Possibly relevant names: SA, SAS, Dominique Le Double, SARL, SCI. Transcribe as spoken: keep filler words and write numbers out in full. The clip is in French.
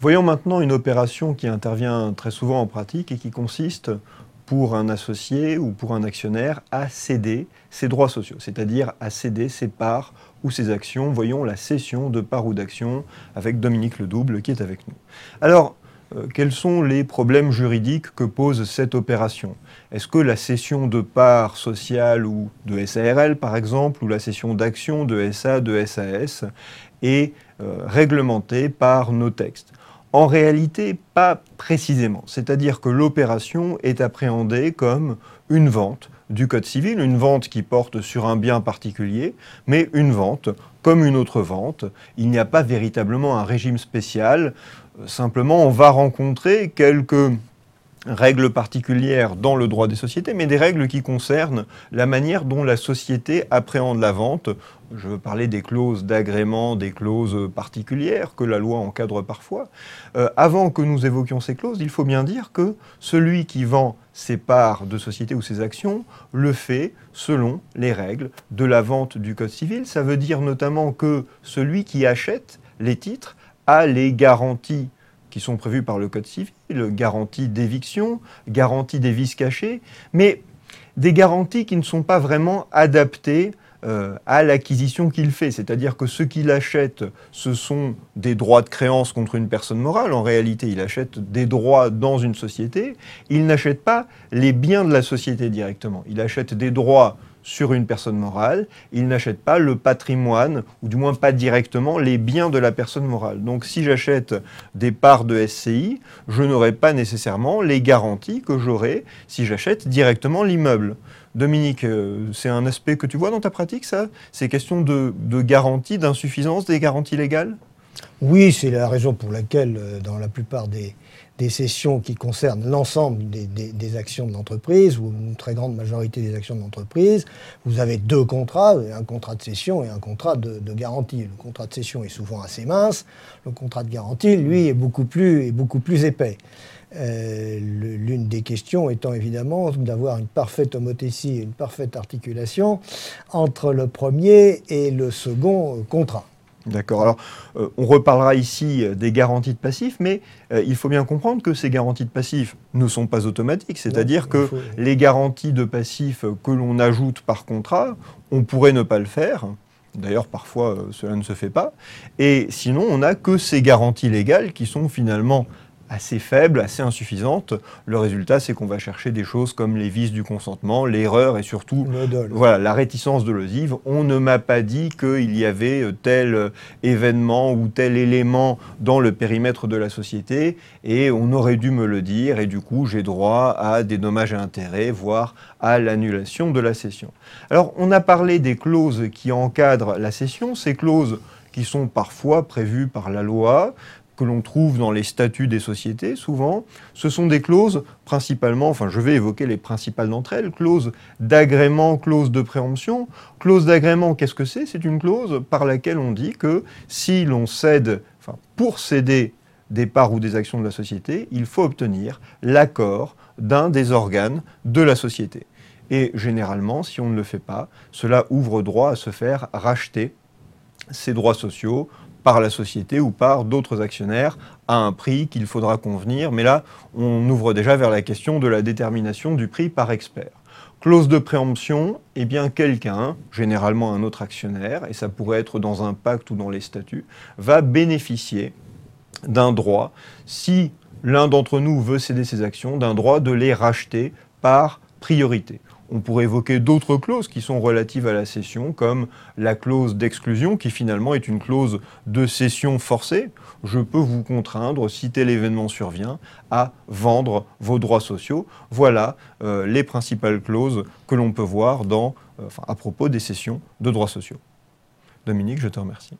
Voyons maintenant une opération qui intervient très souvent en pratique et qui consiste pour un associé ou pour un actionnaire à céder ses droits sociaux, c'est-à-dire à céder ses parts ou ses actions. Voyons la cession de parts ou d'actions avec Dominique Le Double qui est avec nous. Alors, euh, quels sont les problèmes juridiques que pose cette opération? Est-ce que la cession de parts sociales ou de S A R L par exemple, ou la cession d'actions de S A, de S A S est euh, réglementée par nos textes? En réalité, pas précisément. C'est-à-dire que l'opération est appréhendée comme une vente du Code civil, une vente qui porte sur un bien particulier, mais une vente comme une autre vente. Il n'y a pas véritablement un régime spécial. Simplement, on va rencontrer quelques règles particulières dans le droit des sociétés, mais des règles qui concernent la manière dont la société appréhende la vente. Je veux parler des clauses d'agrément, des clauses particulières que la loi encadre parfois. Euh, avant que nous évoquions ces clauses, il faut bien dire que celui qui vend ses parts de société ou ses actions le fait selon les règles de la vente du Code civil. Ça veut dire notamment que celui qui achète les titres a les garanties qui sont prévues par le Code civil, garantie d'éviction, garantie des vices cachés, mais des garanties qui ne sont pas vraiment adaptées euh, à l'acquisition qu'il fait. C'est-à-dire que ce qu'il achète, ce sont des droits de créance contre une personne morale. En réalité, il achète des droits dans une société. Il n'achète pas les biens de la société directement. Il achète des droits sur une personne morale, il n'achète pas le patrimoine, ou du moins pas directement, les biens de la personne morale. Donc si j'achète des parts de S C I, je n'aurai pas nécessairement les garanties que j'aurai si j'achète directement l'immeuble. Dominique, c'est un aspect que tu vois dans ta pratique, ça? Ces questions de, de garantie, d'insuffisance, des garanties légales? Oui, c'est la raison pour laquelle, dans la plupart des, des cessions qui concernent l'ensemble des, des, des actions de l'entreprise, ou une très grande majorité des actions de l'entreprise, vous avez deux contrats, un contrat de cession et un contrat de, de garantie. Le contrat de cession est souvent assez mince, le contrat de garantie, lui, est beaucoup plus, est beaucoup plus épais. Euh, l'une des questions étant évidemment d'avoir une parfaite homothétie et une parfaite articulation entre le premier et le second contrat. D'accord. Alors, euh, on reparlera ici des garanties de passif, mais euh, il faut bien comprendre que ces garanties de passif ne sont pas automatiques. C'est-à-dire que faut... les garanties de passif que l'on ajoute par contrat, on pourrait ne pas le faire. D'ailleurs, parfois, euh, cela ne se fait pas. Et sinon, on n'a que ces garanties légales qui sont finalement assez faibles, assez insuffisantes. Le résultat, c'est qu'on va chercher des choses comme les vices du consentement, l'erreur et surtout voilà, la réticence de l'osive. On ne m'a pas dit qu'il y avait tel événement ou tel élément dans le périmètre de la société et on aurait dû me le dire et du coup, j'ai droit à des dommages et intérêts, voire à l'annulation de la cession. Alors, on a parlé des clauses qui encadrent la cession, ces clauses qui sont parfois prévues par la loi, que l'on trouve dans les statuts des sociétés, souvent, ce sont des clauses principalement, enfin je vais évoquer les principales d'entre elles, clauses d'agrément, clauses de préemption. Clause d'agrément, qu'est-ce que c'est? C'est une clause par laquelle on dit que si l'on cède, enfin pour céder des parts ou des actions de la société, il faut obtenir l'accord d'un des organes de la société. Et généralement, si on ne le fait pas, cela ouvre droit à se faire racheter ses droits sociaux par la société ou par d'autres actionnaires à un prix qu'il faudra convenir. Mais là, on ouvre déjà vers la question de la détermination du prix par expert. Clause de préemption, eh bien quelqu'un, généralement un autre actionnaire, et ça pourrait être dans un pacte ou dans les statuts, va bénéficier d'un droit, si l'un d'entre nous veut céder ses actions, d'un droit de les racheter par priorité. On pourrait évoquer d'autres clauses qui sont relatives à la cession, comme la clause d'exclusion, qui finalement est une clause de cession forcée. Je peux vous contraindre, si tel événement survient, à vendre vos droits sociaux. Voilà euh, les principales clauses que l'on peut voir dans, euh, enfin, à propos des cessions de droits sociaux. Dominique, je te remercie.